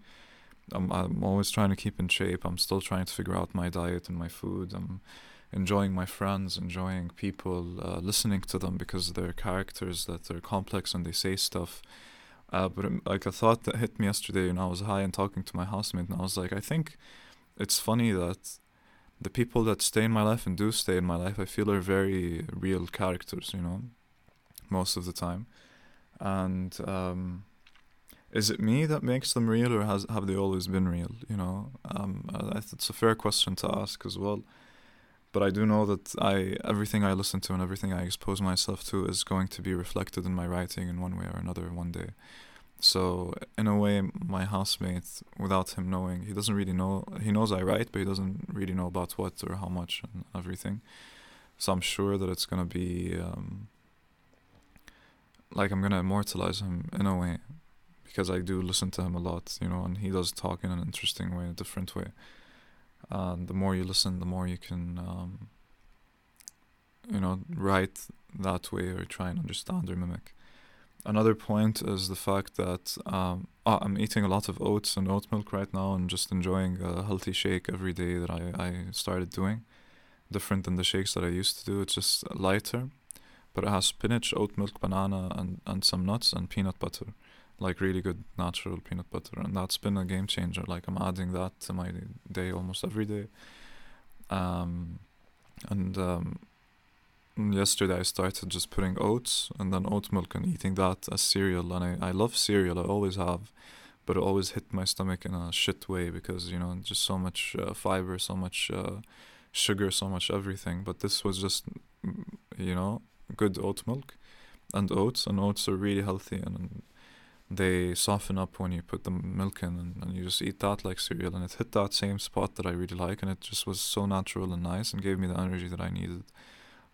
I'm always trying to keep in shape. I'm still trying to figure out my diet and my food. I'm enjoying my friends, enjoying people, listening to them because they're characters that are complex and they say stuff. But a thought that hit me yesterday, and I was high and talking to my housemate, and I was like, I think it's funny that the people that stay in my life and do stay in my life, I feel are very real characters, you know, most of the time. And is it me that makes them real, or have they always been real, you know? It's a fair question to ask as well. But I do know that everything I listen to and everything I expose myself to is going to be reflected in my writing in one way or another one day. So in a way, my housemate, without him knowing, he doesn't really know. He knows I write, but he doesn't really know about what or how much and everything. So I'm sure that it's going to be... I'm going to immortalize him in a way, because I do listen to him a lot, you know, and he does talk in an interesting way, a different way. And the more you listen, the more you can, you know, write that way or try and understand or mimic. Another point is the fact that I'm eating a lot of oats and oat milk right now and just enjoying a healthy shake every day that I started doing. Different than the shakes that I used to do. It's just lighter, but it has spinach, oat milk, banana, and some nuts and peanut butter. Like really good natural peanut butter, and that's been a game changer. Like I'm adding that to my day almost every day, Yesterday I started just putting oats and then oat milk and eating that as cereal. And I love cereal, I always have, but it always hit my stomach in a shit way because, you know, just so much fiber, so much sugar, so much everything. But this was just, you know, good oat milk and oats. And oats are really healthy and they soften up when you put the milk in, and you just eat that like cereal. And it hit that same spot that I really like, and it just was so natural and nice and gave me the energy that I needed.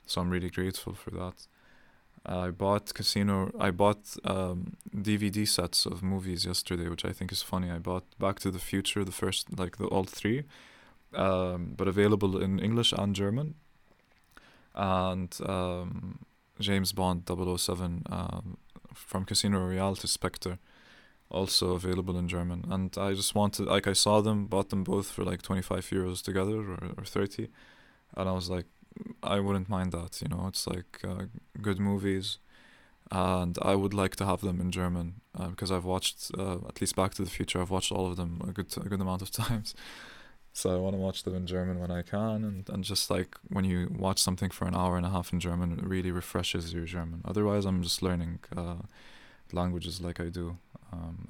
So I'm really grateful for that. I bought DVD sets of movies yesterday, which I think is funny. I bought Back to the Future, the first, like the all three, but available in English and German. And James Bond 007, from Casino Royale to Spectre, also available in German. And I just wanted, like, I saw them, bought them both for like 25 euros together or 30. And I was like, I wouldn't mind that, you know, it's like good movies. And I would like to have them in German because I've watched, at least Back to the Future, I've watched all of them a good amount of times. So I want to watch them in German when I can. And just like when you watch something for an hour and a half in German, it really refreshes your German. Otherwise, I'm just learning languages like I do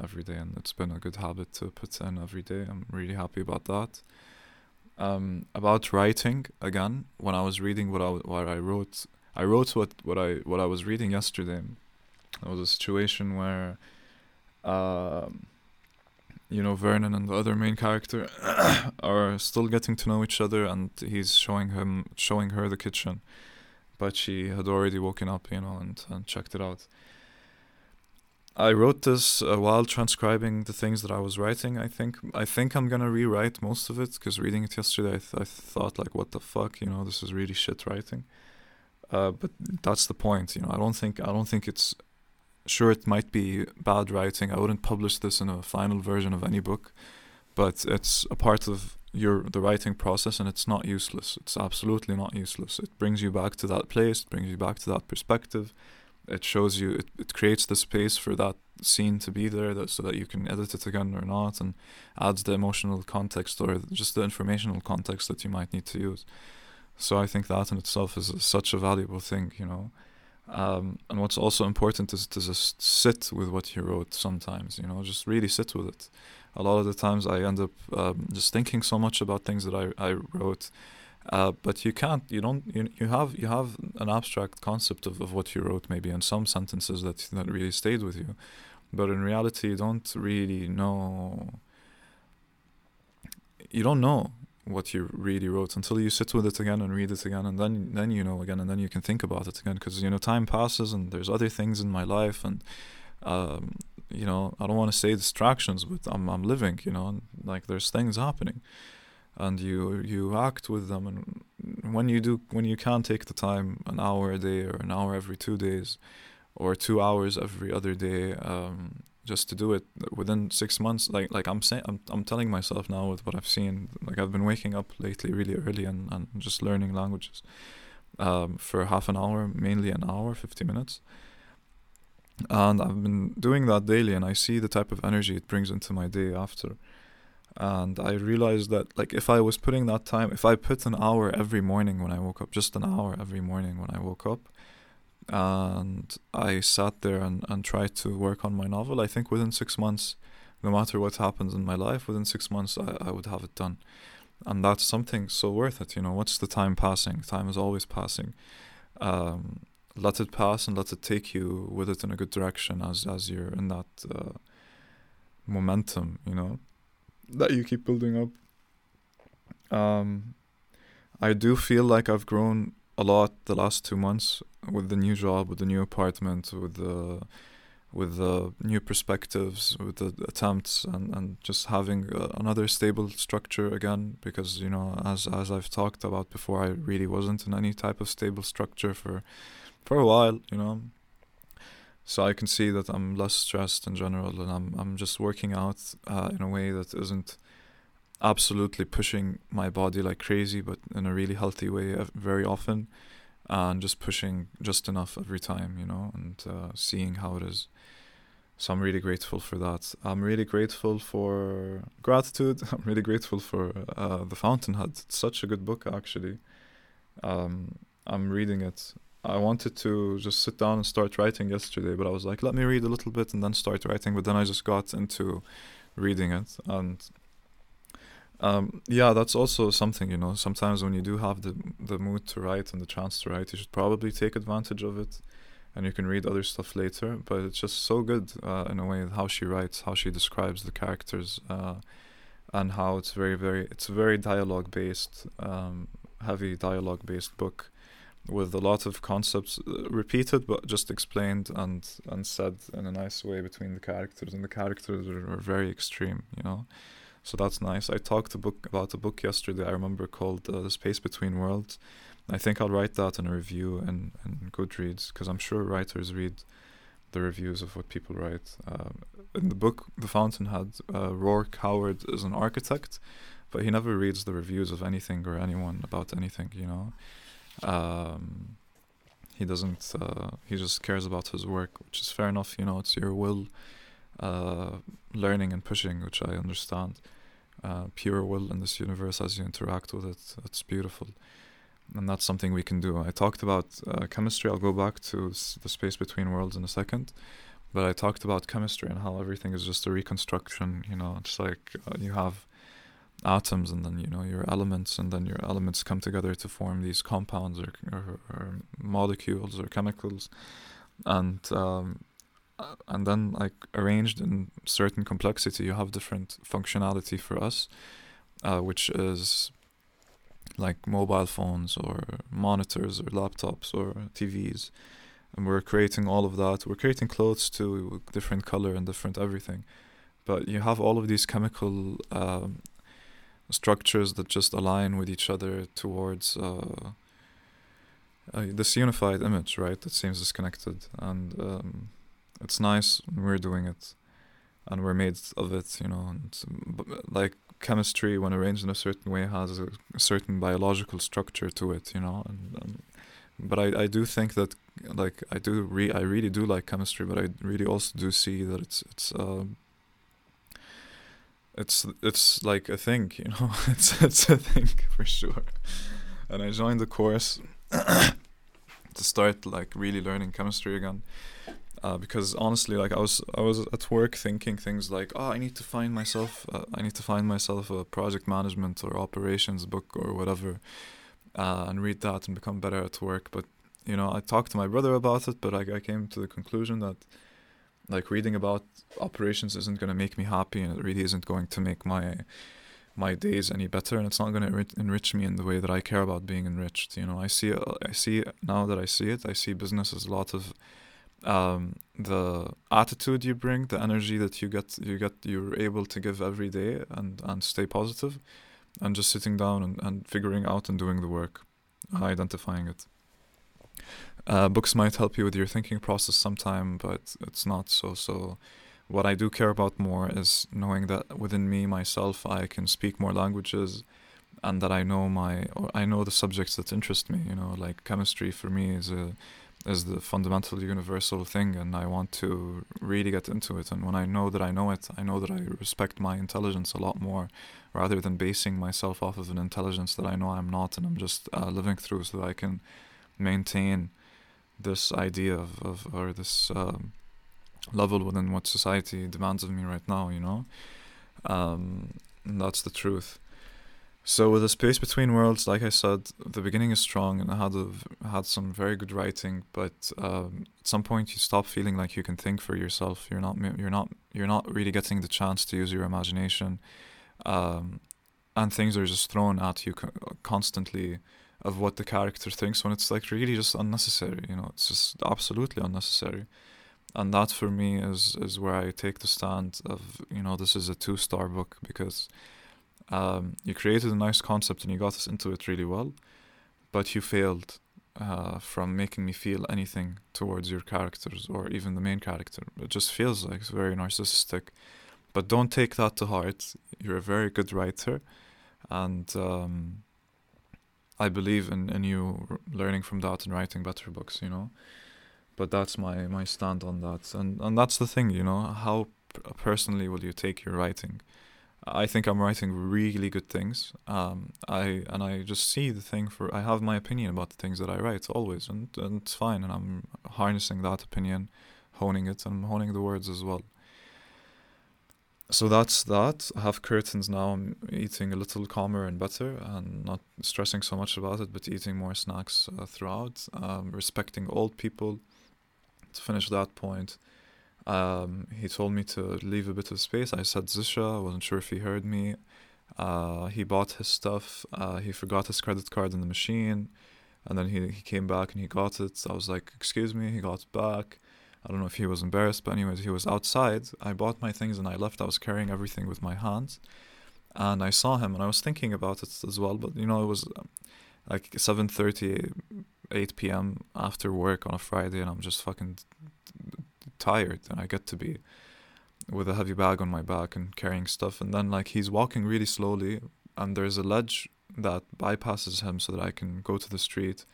every day. And it's been a good habit to put in every day. I'm really happy about that. About writing again, when I was reading what I was reading yesterday. There was a situation where, you know, Vernon and the other main character are still getting to know each other, and he's showing her the kitchen, but she had already woken up, you know, and checked it out. I wrote this while transcribing the things that I was writing. I think I'm gonna rewrite most of it because reading it yesterday, I thought like, what the fuck, you know, this is really shit writing. But that's the point, you know. I don't think it's sure. It might be bad writing. I wouldn't publish this in a final version of any book, but it's a part of the writing process, and it's not useless. It's absolutely not useless. It brings you back to that place. It brings you back to that perspective. It shows you, it creates the space for that scene to be there, so that you can edit it again or not, and adds the emotional context or just the informational context that you might need to use. So I think that in itself is such a valuable thing, you know. And what's also important is to just sit with what you wrote sometimes, you know, just really sit with it. A lot of the times I end up just thinking so much about things that I wrote. But you can't, you don't, you have an abstract concept of what you wrote maybe in some sentences that really stayed with you, but in reality you don't know what you really wrote until you sit with it again and read it again, and then you know again, and then you can think about it again, because, you know, time passes and there's other things in my life, and you know, I don't want to say distractions, but I'm living, you know, and, like, there's things happening. And you act with them, and when you can take the time, an hour a day or an hour every 2 days or 2 hours every other day, just to do it within 6 months. Like I'm saying, I'm telling myself now with what I've seen, like, I've been waking up lately really early and just learning languages for half an hour, mainly an hour, 50 minutes. And I've been doing that daily, and I see the type of energy it brings into my day after. And I realized that, like, if I put an hour every morning when I woke up, just an hour every morning when I woke up, and I sat there and tried to work on my novel, I think within 6 months, no matter what happens in my life, within 6 months I would have it done. And that's something so worth it, you know. What's the time passing? Time is always passing. Let it pass and let it take you with it in a good direction as you're in that momentum, you know, that you keep building up. I do feel like I've grown a lot the last 2 months with the new job, with the new apartment, with the new perspectives, with the attempts, and just having another stable structure again, because, you know, as I've talked about before, I really wasn't in any type of stable structure for a while, you know. So I can see that I'm less stressed in general, and I'm just working out in a way that isn't absolutely pushing my body like crazy, but in a really healthy way very often, and just pushing just enough every time, you know, and seeing how it is. So I'm really grateful for that. I'm really grateful for gratitude. I'm really grateful for The Fountainhead. It's such a good book, actually. I'm reading it. I wanted to just sit down and start writing yesterday, but I was like, let me read a little bit and then start writing. But then I just got into reading it. And yeah, that's also something, you know, sometimes when you do have the mood to write and the chance to write, you should probably take advantage of it. And you can read other stuff later, but it's just so good in a way, how she writes, how she describes the characters, and how it's very dialogue based, heavy dialogue based book, with a lot of concepts repeated but just explained and said in a nice way between the characters, and the characters are very extreme, you know. So that's nice. I talked about a book yesterday, I remember, called The Space Between Worlds. I think I'll write that in a review in Goodreads, because I'm sure writers read the reviews of what people write. In the book The Fountainhead, Rourke Howard is an architect, but he never reads the reviews of anything or anyone about anything, you know. He doesn't, he just cares about his work, which is fair enough, you know, it's your will. Learning and pushing, which I understand, pure will in this universe as you interact with it. It's beautiful, and that's something we can do. I talked about chemistry. I'll go back to The Space Between Worlds in a second, but I talked about chemistry and how everything is just a reconstruction, you know. It's like you have atoms, and then, you know, your elements, and then your elements come together to form these compounds or molecules or chemicals, and then, like, arranged in certain complexity, you have different functionality for us, which is like mobile phones or monitors or laptops or TVs, and we're creating all of that. We're creating clothes too, different color and different everything, but you have all of these chemical structures that just align with each other towards this unified image, right, that seems disconnected. And it's nice when we're doing it and we're made of it, you know. And like chemistry, when arranged in a certain way, has a certain biological structure to it, you know. And but I do think that, like, I really do like chemistry, but I really also do see that it's like a thing, you know. it's a thing for sure. And I joined the course to start, like, really learning chemistry again. Because honestly, like, I was at work thinking things like, oh, I need to find myself a project management or operations book or whatever, and read that and become better at work. But, you know, I talked to my brother about it, but I came to the conclusion that, like, reading about operations isn't going to make me happy, and it really isn't going to make my days any better, and it's not going to enrich me in the way that I care about being enriched. You know, I see now that I see it, I see business as a lot of the attitude you bring, the energy that you're able to give every day, and stay positive, and just sitting down and figuring out and doing the work, identifying it. Books might help you with your thinking process sometime, but it's not so what I do care about more is knowing that within me, myself, I can speak more languages, and that I know the subjects that interest me, you know. Like, chemistry for me is the fundamental universal thing, and I want to really get into it. And when I know that I know it, I know that I respect my intelligence a lot more, rather than basing myself off of an intelligence that I know I'm not, and I'm just living through, so that I can maintain this idea or this level within what society demands of me right now, you know. And that's the truth. So with The Space Between Worlds, like I said, the beginning is strong, and I had some very good writing. But at some point, you stop feeling like you can think for yourself. You're not really getting the chance to use your imagination, and things are just thrown at you constantly of what the character thinks, when it's, like, really just unnecessary. You know, it's just absolutely unnecessary. And that for me is where I take the stand of, you know, this is a 2-star book, because you created a nice concept and you got us into it really well, but you failed from making me feel anything towards your characters or even the main character. It just feels like it's very narcissistic. But don't take that to heart. You're a very good writer, and I believe in you learning from that and writing better books, you know. But that's my stand on that. And that's the thing, you know, how personally will you take your writing? I think I'm writing really good things. I just see the thing I have my opinion about the things that I write always, and it's fine. And I'm harnessing that opinion, honing it, and I'm honing the words as well. So that's that. I have curtains now. I'm eating a little calmer and better and not stressing so much about it, but eating more snacks throughout, respecting old people. To finish that point, he told me to leave a bit of space. I said Zuscha, I wasn't sure if he heard me. He bought his stuff. He forgot his credit card in the machine. And then he came back and he got it. I was like, excuse me, he got it back. I don't know if he was embarrassed, but anyways, he was outside. I bought my things and I left. I was carrying everything with my hands. And I saw him and I was thinking about it as well. But, you know, it was like 7:30, 8 p.m. after work on a Friday, and I'm just fucking tired. And I get to be with a heavy bag on my back and carrying stuff. And then, like, he's walking really slowly and there's a ledge that bypasses him so that I can go to the street.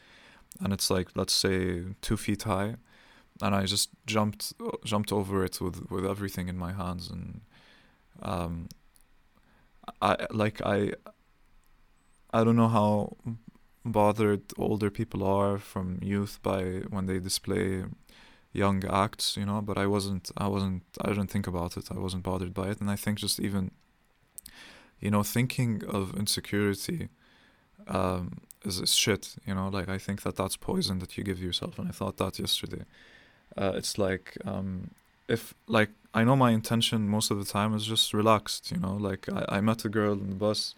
And it's like, let's say, 2 feet high. And I just jumped over it with everything in my hands, and I don't know how bothered older people are from youth by when they display young acts, you know. But I didn't think about it. I wasn't bothered by it, and I think just even, you know, thinking of insecurity is shit, you know. Like, I think that's poison that you give yourself, and I thought that yesterday. It's like, if, like, I know my intention most of the time is just relaxed, you know. Like, I met a girl in the bus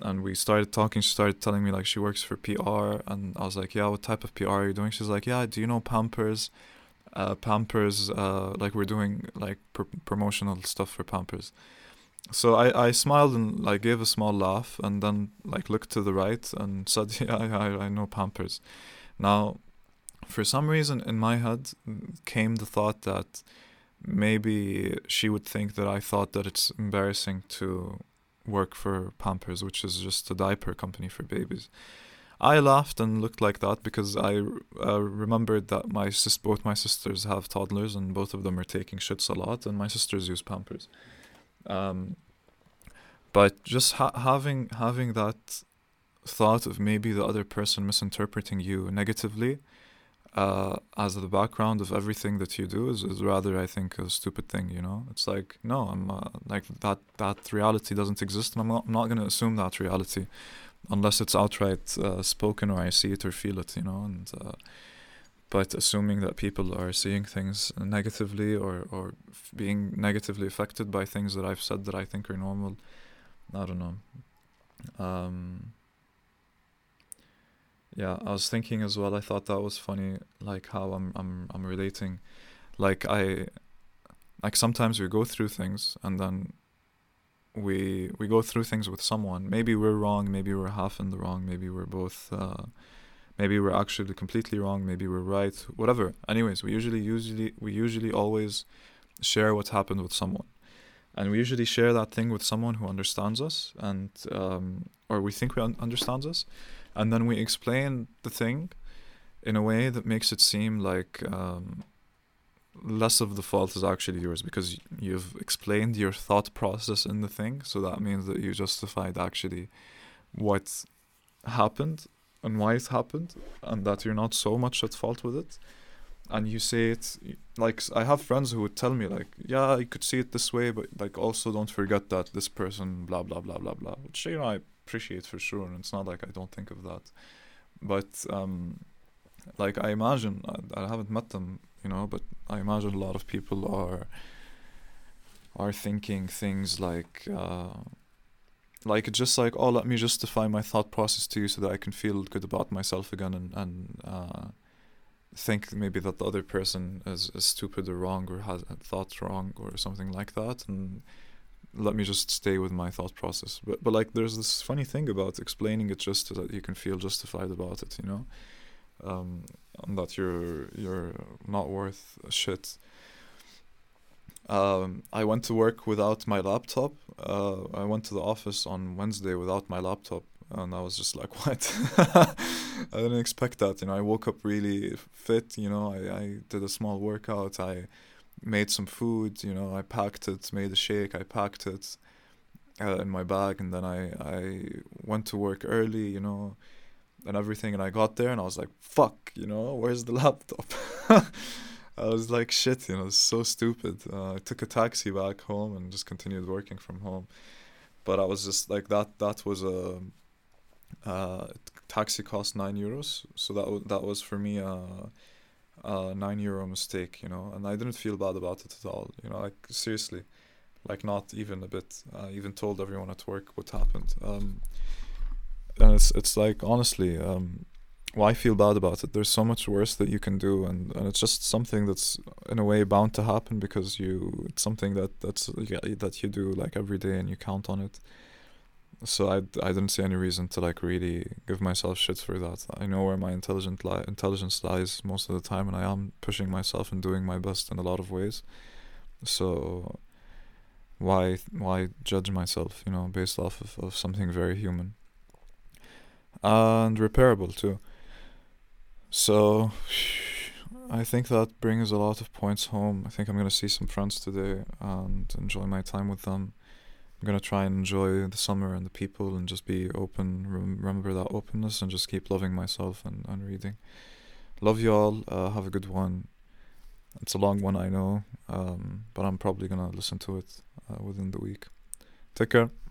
and we started talking. She started telling me, like, she works for PR, and I was like, yeah, what type of PR are you doing? She's like, yeah, do you know Pampers? Like, we're doing, like, promotional stuff for Pampers. So I smiled and, like, gave a small laugh, and then, like, looked to the right and said, yeah, I know Pampers. Now, for some reason in my head came the thought that maybe she would think that I thought that it's embarrassing to work for Pampers, which is just a diaper company for babies. I laughed and looked like that because I remembered that both my sisters have toddlers, and both of them are taking shits a lot, and my sisters use Pampers. But just having that thought of maybe the other person misinterpreting you negatively as the background of everything that you do is rather, I think, a stupid thing, you know. It's like, no, I'm like that reality doesn't exist, and I'm not going to assume that reality unless it's outright spoken, or I see it or feel it, you know. And but assuming that people are seeing things negatively or being negatively affected by things that I've said that I think are normal, I don't know. Yeah, I was thinking as well, I thought that was funny, like how I'm relating. Like, sometimes we go through things, and then we go through things with someone. Maybe we're wrong, maybe we're half in the wrong, maybe we're both... maybe we're actually completely wrong, maybe we're right, whatever. Anyways, we usually always share what happened with someone. And we usually share that thing with someone who understands us, and or we think understands us. And then we explain the thing in a way that makes it seem like less of the fault is actually yours, because you've explained your thought process in the thing. So that means that you justified actually what happened and why it happened, and that you're not so much at fault with it. And you say it, like, I have friends who would tell me, like, yeah, you could see it this way, but, like, also don't forget that this person, blah, blah, blah, blah, blah, which, you know, I appreciate for sure, and it's not like I don't think of that. But, like, I imagine, I haven't met them, you know, but I imagine a lot of people are thinking things like, it's just like, oh, let me justify my thought process to you so that I can feel good about myself again, and think maybe that the other person is stupid or wrong or has thought wrong or something like that, and let me just stay with my thought process. But like, there's this funny thing about explaining it just so that you can feel justified about it, you know, and that you're not worth shit. I went to work without my laptop. I went to the office on Wednesday without my laptop. And I was just like, what? I didn't expect that. You know, I woke up really fit. You know, I did a small workout. I made some food. You know, I packed it, made a shake. I packed it in my bag. And then I went to work early, you know, and everything. And I got there and I was like, fuck, you know, where's the laptop? I was like, shit, you know, it's so stupid. I took a taxi back home and just continued working from home. But I was just like, that was a... taxi cost €9, so that was for me a €9 mistake, you know, and I didn't feel bad about it at all, you know, like seriously, like not even a bit. I even told everyone at work what happened, and it's like, honestly, why feel bad about it? There's so much worse that you can do, and it's just something that's in a way bound to happen because it's something that you do like every day and you count on it. So I didn't see any reason to like really give myself shit for that. I know where my intelligence lies most of the time, and I am pushing myself and doing my best in a lot of ways. So why judge myself, you know, based off of something very human and repairable too. So I think that brings a lot of points home. I think I'm gonna see some friends today and enjoy my time with them. I'm going to try and enjoy the summer and the people and just be open, remember that openness, and just keep loving myself and reading. Love you all. Have a good one. It's a long one, I know, but I'm probably going to listen to it within the week. Take care.